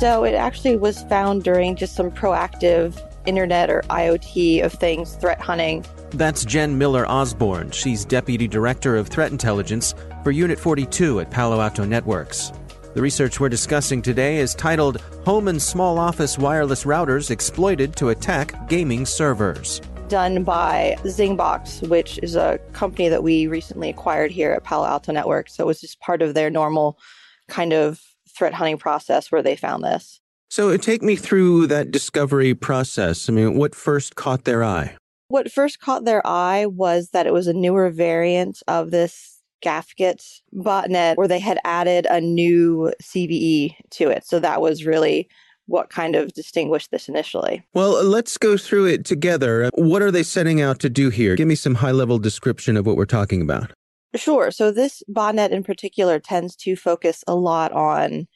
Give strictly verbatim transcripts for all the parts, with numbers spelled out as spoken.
So it actually was found during just some proactive internet or I O T of things, threat hunting. That's Jen Miller Osborne. She's Deputy Director of Threat Intelligence for Unit forty-two at Palo Alto Networks. The research we're discussing today is titled Home and Small Office Wireless Routers Exploited to Attack Gaming Servers. Done by Zingbox, which is a company that we recently acquired here at Palo Alto Networks. So it was just part of their normal kind of threat hunting process where they found this. So take me through that discovery process. I mean, what first caught their eye? What first caught their eye was that it was a newer variant of this Gafkets botnet where they had added a new C V E to it. So that was really what kind of distinguished this initially. Well, let's go through it together. What are they setting out to do here? Give me some high-level description of what we're talking about. Sure. So this botnet in particular tends to focus a lot on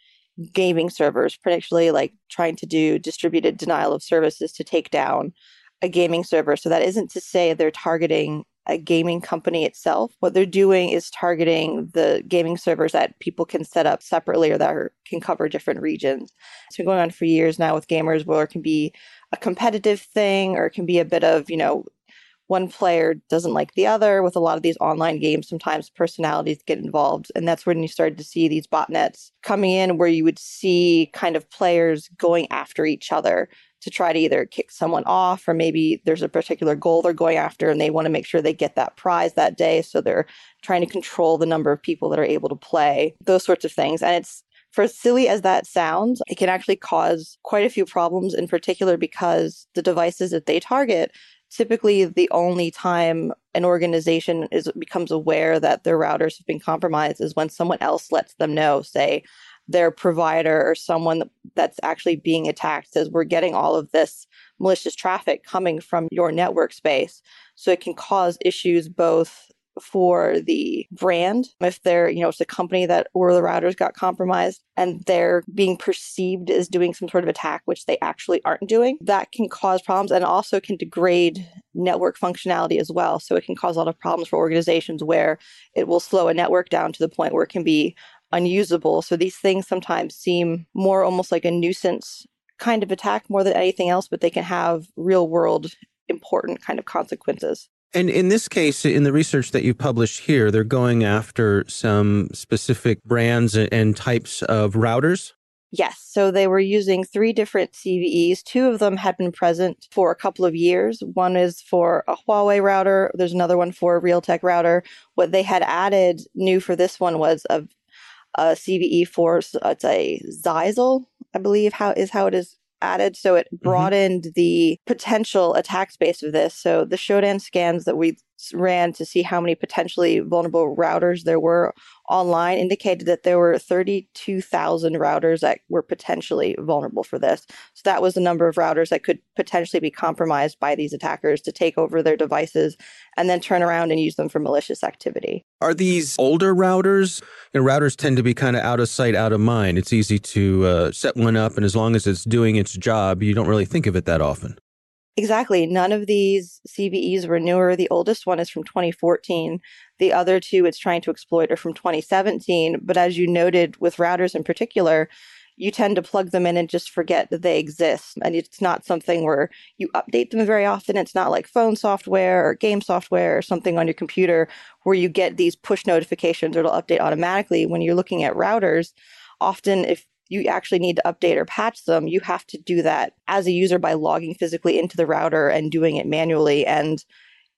gaming servers, particularly like trying to do distributed denial of services to take down a gaming server. So that isn't to say they're targeting a gaming company itself. What they're doing is targeting the gaming servers that people can set up separately or that are, can cover different regions. It's been going on for years now with gamers where it can be a competitive thing or it can be a bit of, you know, one player doesn't like the other. With a lot of these online games, sometimes personalities get involved. And that's when you started to see these botnets coming in where you would see kind of players going after each other to try to either kick someone off or maybe there's a particular goal they're going after and they want to make sure they get that prize that day. So they're trying to control the number of people that are able to play, those sorts of things. And it's, for as silly as that sounds, it can actually cause quite a few problems in particular because the devices that they target, typically the only time an organization is becomes aware that their routers have been compromised is when someone else lets them know, say their provider or someone that's actually being attacked says, we're getting all of this malicious traffic coming from your network space. So it can cause issues both for the brand, if they're, you know, it's a company that or the routers got compromised and they're being perceived as doing some sort of attack, which they actually aren't doing, that can cause problems and also can degrade network functionality as well. So it can cause a lot of problems for organizations where it will slow a network down to the point where it can be unusable. So these things sometimes seem more almost like a nuisance kind of attack more than anything else, but they can have real world important kind of consequences. And in this case, in the research that you published here, they're going after some specific brands and types of routers? Yes. So they were using three different C V Es. Two of them had been present for a couple of years. One is for a Huawei router. There's another one for a Realtek router. What they had added new for this one was a, a C V E for, so it's a Zyxel, I believe how is how it is added. So it broadened mm-hmm. the potential attack space of this. So the Shodan scans that we ran to see how many potentially vulnerable routers there were online indicated that there were thirty-two thousand routers that were potentially vulnerable for this. So that was the number of routers that could potentially be compromised by these attackers to take over their devices and then turn around and use them for malicious activity. Are these older routers? You know, routers tend to be kind of out of sight, out of mind. It's easy to uh, set one up, and as long as it's doing its job, you don't really think of it that often. Exactly. None of these C V Es were newer. The oldest one is from twenty fourteen. The other two it's trying to exploit are from twenty seventeen. But as you noted, with routers in particular, you tend to plug them in and just forget that they exist. And it's not something where you update them very often. It's not like phone software or game software or something on your computer where you get these push notifications or it'll update automatically. When you're looking at routers, often if you actually need to update or patch them, you have to do that as a user by logging physically into the router and doing it manually. And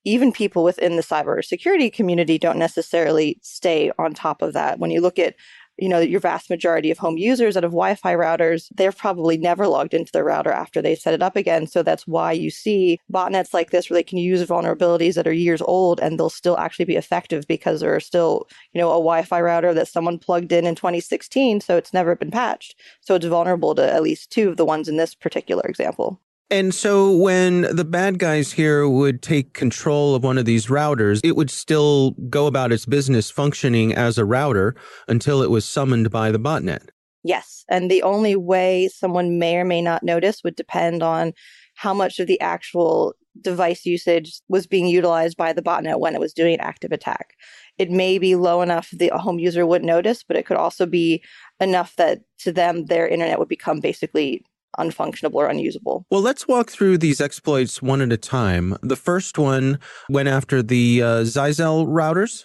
even people within the cybersecurity community don't necessarily stay on top of that. When you look at, you know, your vast majority of home users that have Wi-Fi routers, they're probably never logged into their router after they set it up again. So that's why you see botnets like this where they can use vulnerabilities that are years old and they'll still actually be effective because there are still, you know, a Wi-Fi router that someone plugged in in twenty sixteen. So it's never been patched. So it's vulnerable to at least two of the ones in this particular example. And so when the bad guys here would take control of one of these routers, it would still go about its business functioning as a router until it was summoned by the botnet. Yes. And the only way someone may or may not notice would depend on how much of the actual device usage was being utilized by the botnet when it was doing an active attack. It may be low enough the home user wouldn't notice, but it could also be enough that to them, their internet would become basically unfunctionable or unusable. Well, let's walk through these exploits one at a time. The first one went after the uh, Zyxel routers.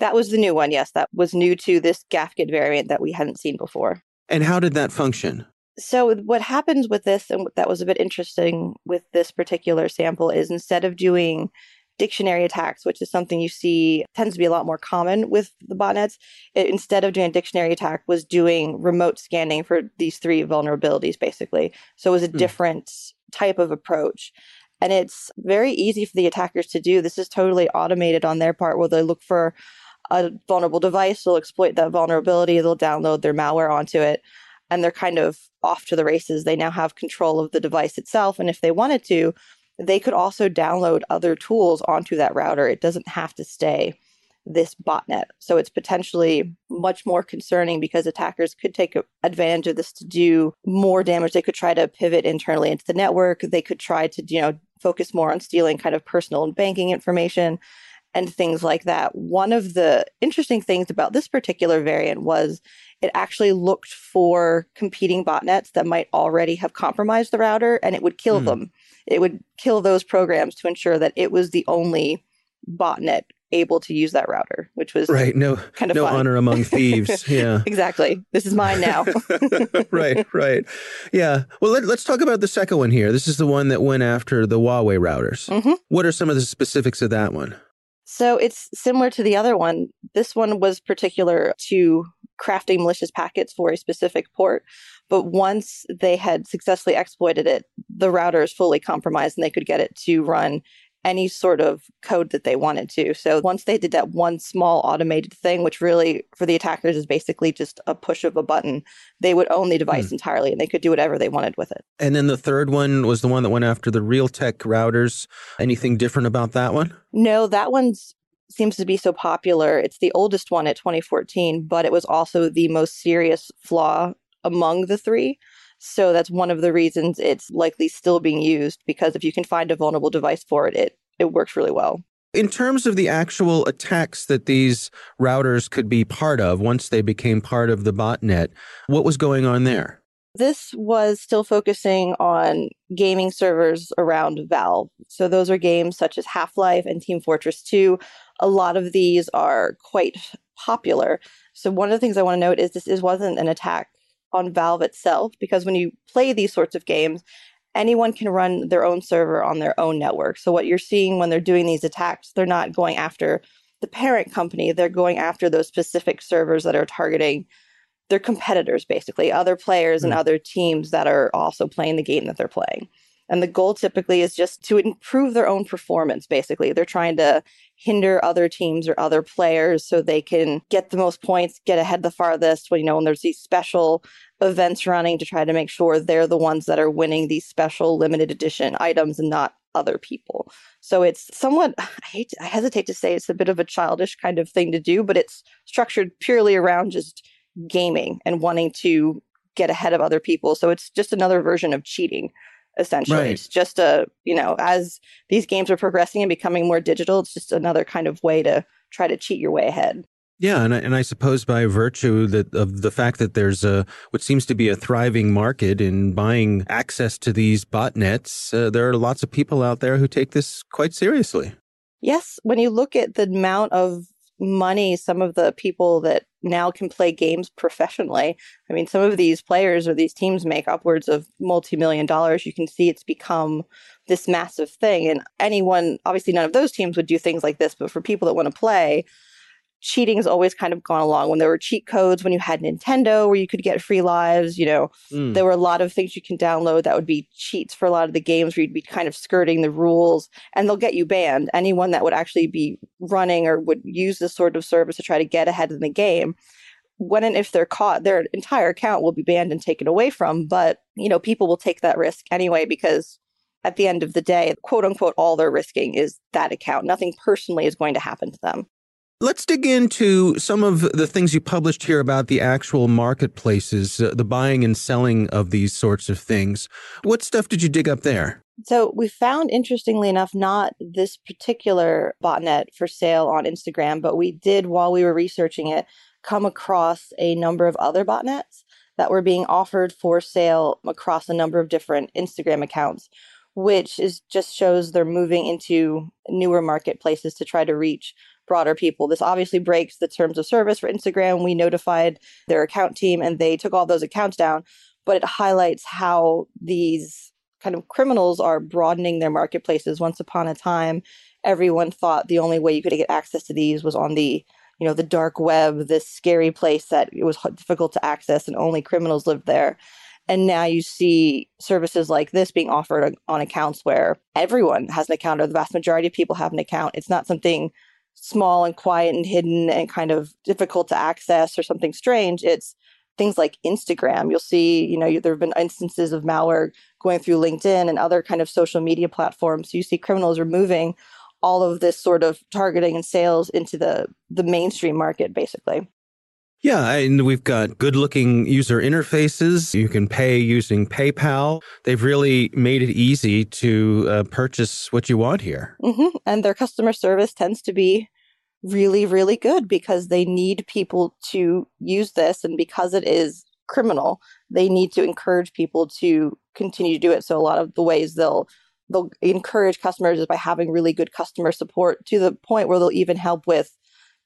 That was the new one. Yes, that was new to this Gafket variant that we hadn't seen before. And how did that function? So what happens with this, and that was a bit interesting with this particular sample, is instead of doing dictionary attacks, which is something you see tends to be a lot more common with the botnets, it, instead of doing a dictionary attack, was doing remote scanning for these three vulnerabilities, basically. So it was a hmm. different type of approach. And it's very easy for the attackers to do. This is totally automated on their part, where they look for a vulnerable device, they'll exploit that vulnerability, they'll download their malware onto it, and they're kind of off to the races. They now have control of the device itself. And if they wanted to, they could also download other tools onto that router. It doesn't have to stay this botnet. So it's potentially much more concerning because attackers could take advantage of this to do more damage. They could try to pivot internally into the network. They could try to, you know, focus more on stealing kind of personal and banking information and things like that. One of the interesting things about this particular variant was it actually looked for competing botnets that might already have compromised the router, and it would kill mm. them. It would kill those programs to ensure that it was the only botnet able to use that router, which was right. No, kind of no fun. Honor among thieves. Yeah, exactly. This is mine now. Right, right. Yeah. Well, let, let's talk about the second one here. This is the one that went after the Huawei routers. Mm-hmm. What are some of the specifics of that one? So it's similar to the other one. This one was particular to crafting malicious packets for a specific port. But once they had successfully exploited it, the router is fully compromised and they could get it to run any sort of code that they wanted to. So once they did that one small automated thing, which really for the attackers is basically just a push of a button, they would own the device hmm. entirely and they could do whatever they wanted with it. And then the third one was the one that went after the Realtek routers. Anything different about that one? No, that one seems to be so popular. It's the oldest one at twenty fourteen, but it was also the most serious flaw among the three. So that's one of the reasons it's likely still being used, because if you can find a vulnerable device for it, it, it works really well. In terms of the actual attacks that these routers could be part of once they became part of the botnet, what was going on there? This was still focusing on gaming servers around Valve. So those are games such as Half-Life and Team Fortress two. A lot of these are quite popular. So one of the things I want to note is this is, wasn't an attack on Valve itself, because when you play these sorts of games, anyone can run their own server on their own network. So what you're seeing when they're doing these attacks, they're not going after the parent company. They're going after those specific servers that are targeting their competitors, basically, other players mm-hmm. and other teams that are also playing the game that they're playing. And the goal typically is just to improve their own performance, basically. They're trying to hinder other teams or other players so they can get the most points, get ahead the farthest, when, you know, when there's these special events running to try to make sure they're the ones that are winning these special limited edition items and not other people. So it's somewhat, I hate, to, I hesitate to say it's a bit of a childish kind of thing to do, but it's structured purely around just gaming and wanting to get ahead of other people. So it's just another version of cheating. Essentially, right. It's just a, you know, as these games are progressing and becoming more digital, it's just another kind of way to try to cheat your way ahead. Yeah. And I, and I suppose by virtue that of the fact that there's a what seems to be a thriving market in buying access to these botnets, uh, there are lots of people out there who take this quite seriously. Yes. When you look at the amount of money, some of the people that now can play games professionally. I mean, some of these players or these teams make upwards of multi-million dollars. You can see it's become this massive thing. And anyone, obviously none of those teams would do things like this, but for people that want to play, cheating has always kind of gone along. When there were cheat codes, when you had Nintendo where you could get free lives, you know, mm. there were a lot of things you can download that would be cheats for a lot of the games where you'd be kind of skirting the rules, and they'll get you banned. Anyone that would actually be running or would use this sort of service to try to get ahead in the game, when and if they're caught, their entire account will be banned and taken away from. But, you know, people will take that risk anyway, because at the end of the day, quote unquote, all they're risking is that account. Nothing personally is going to happen to them. Let's dig into some of the things you published here about the actual marketplaces, uh, the buying and selling of these sorts of things. What stuff did you dig up there? So we found, interestingly enough, not this particular botnet for sale on Instagram, but we did, while we were researching it, come across a number of other botnets that were being offered for sale across a number of different Instagram accounts, which is just shows they're moving into newer marketplaces to try to reach broader people. This obviously breaks the terms of service for Instagram. We notified their account team and they took all those accounts down, but it highlights how these kind of criminals are broadening their marketplaces. Once upon a time, everyone thought the only way you could get access to these was on the, you know, the dark web, this scary place that it was difficult to access and only criminals lived there. And now you see services like this being offered on accounts where everyone has an account, or the vast majority of people have an account. It's not something small and quiet and hidden and kind of difficult to access or something strange. It's things like Instagram. You'll see, you know, there have been instances of malware going through LinkedIn and other kind of social media platforms. So you see criminals removing all of this sort of targeting and sales into the, the mainstream market, basically. Yeah, and we've got good-looking user interfaces. You can pay using PayPal. They've really made it easy to uh, purchase what you want here. Mm-hmm. And their customer service tends to be really, really good because they need people to use this. And because it is criminal, they need to encourage people to continue to do it. So a lot of the ways they'll they'll encourage customers is by having really good customer support, to the point where they'll even help with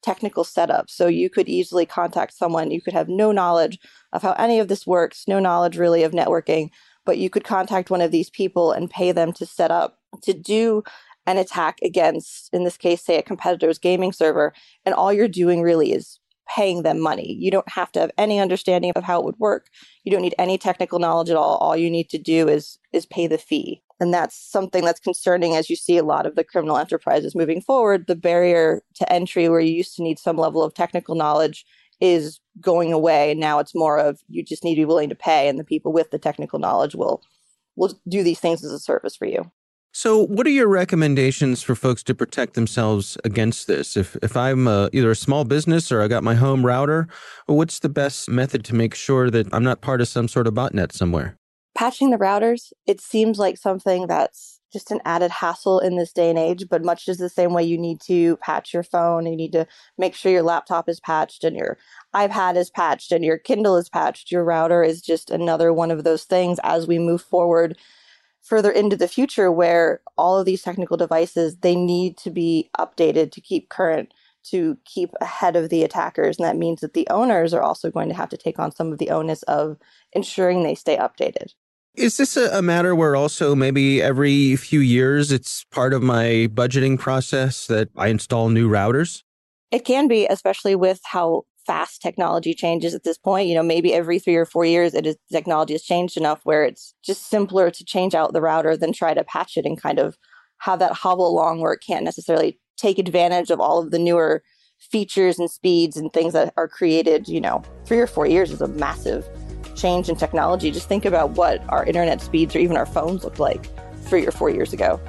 technical setup. So you could easily contact someone. You could have no knowledge of how any of this works, no knowledge really of networking, but you could contact one of these people and pay them to set up, to do an attack against, in this case, say a competitor's gaming server. And all you're doing really is paying them money. You don't have to have any understanding of how it would work. You don't need any technical knowledge at all. All you need to do is is pay the fee. And that's something that's concerning as you see a lot of the criminal enterprises moving forward. The barrier to entry where you used to need some level of technical knowledge is going away. And now it's more of you just need to be willing to pay, and the people with the technical knowledge will will do these things as a service for you. So what are your recommendations for folks to protect themselves against this? If if I'm a, either a small business or I got my home router, what's the best method to make sure that I'm not part of some sort of botnet somewhere? Patching the routers, it seems like something that's just an added hassle in this day and age, but much just the same way you need to patch your phone, you need to make sure your laptop is patched and your iPad is patched and your Kindle is patched. Your router is just another one of those things as we move forward further into the future where all of these technical devices, they need to be updated to keep current, to keep ahead of the attackers. And that means that the owners are also going to have to take on some of the onus of ensuring they stay updated. Is this a matter where also maybe every few years it's part of my budgeting process that I install new routers? It can be, especially with how fast technology changes at this point. You know, maybe every three or four years it is, technology has changed enough where it's just simpler to change out the router than try to patch it and kind of have that hobble along where it can't necessarily take advantage of all of the newer features and speeds and things that are created. You know, three or four years is a massive change in technology. Just think about what our internet speeds or even our phones looked like three or four years ago.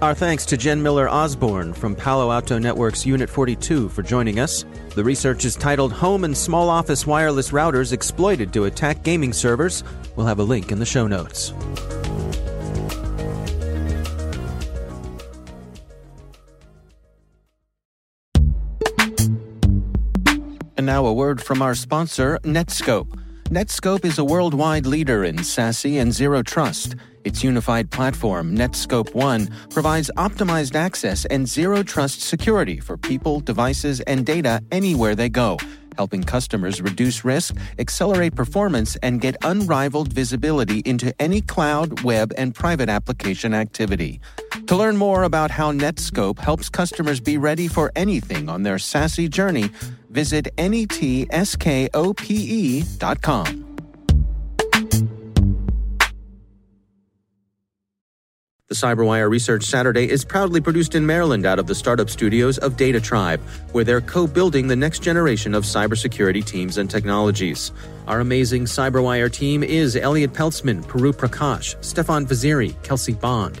Our thanks to Jen Miller Osborne from Palo Alto Networks Unit forty-two for joining us. The research is titled Home and Small Office Wireless Routers Exploited to Attack Gaming Servers. We'll have a link in the show notes. And now a word from our sponsor, Netscope. Netscope is a worldwide leader in SASE and Zero Trust. Its unified platform, Netscope One, provides optimized access and Zero Trust security for people, devices, and data anywhere they go, helping customers reduce risk, accelerate performance, and get unrivaled visibility into any cloud, web, and private application activity. To learn more about how Netscope helps customers be ready for anything on their SASE journey, visit N E T S K O P E dot com. The CyberWire Research Saturday is proudly produced in Maryland out of the startup studios of Data Tribe, where they're co-building the next generation of cybersecurity teams and technologies. Our amazing CyberWire team is Elliot Peltzman, Puru Prakash, Stefan Vaziri, Kelsey Bond,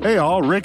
Hey all, Rick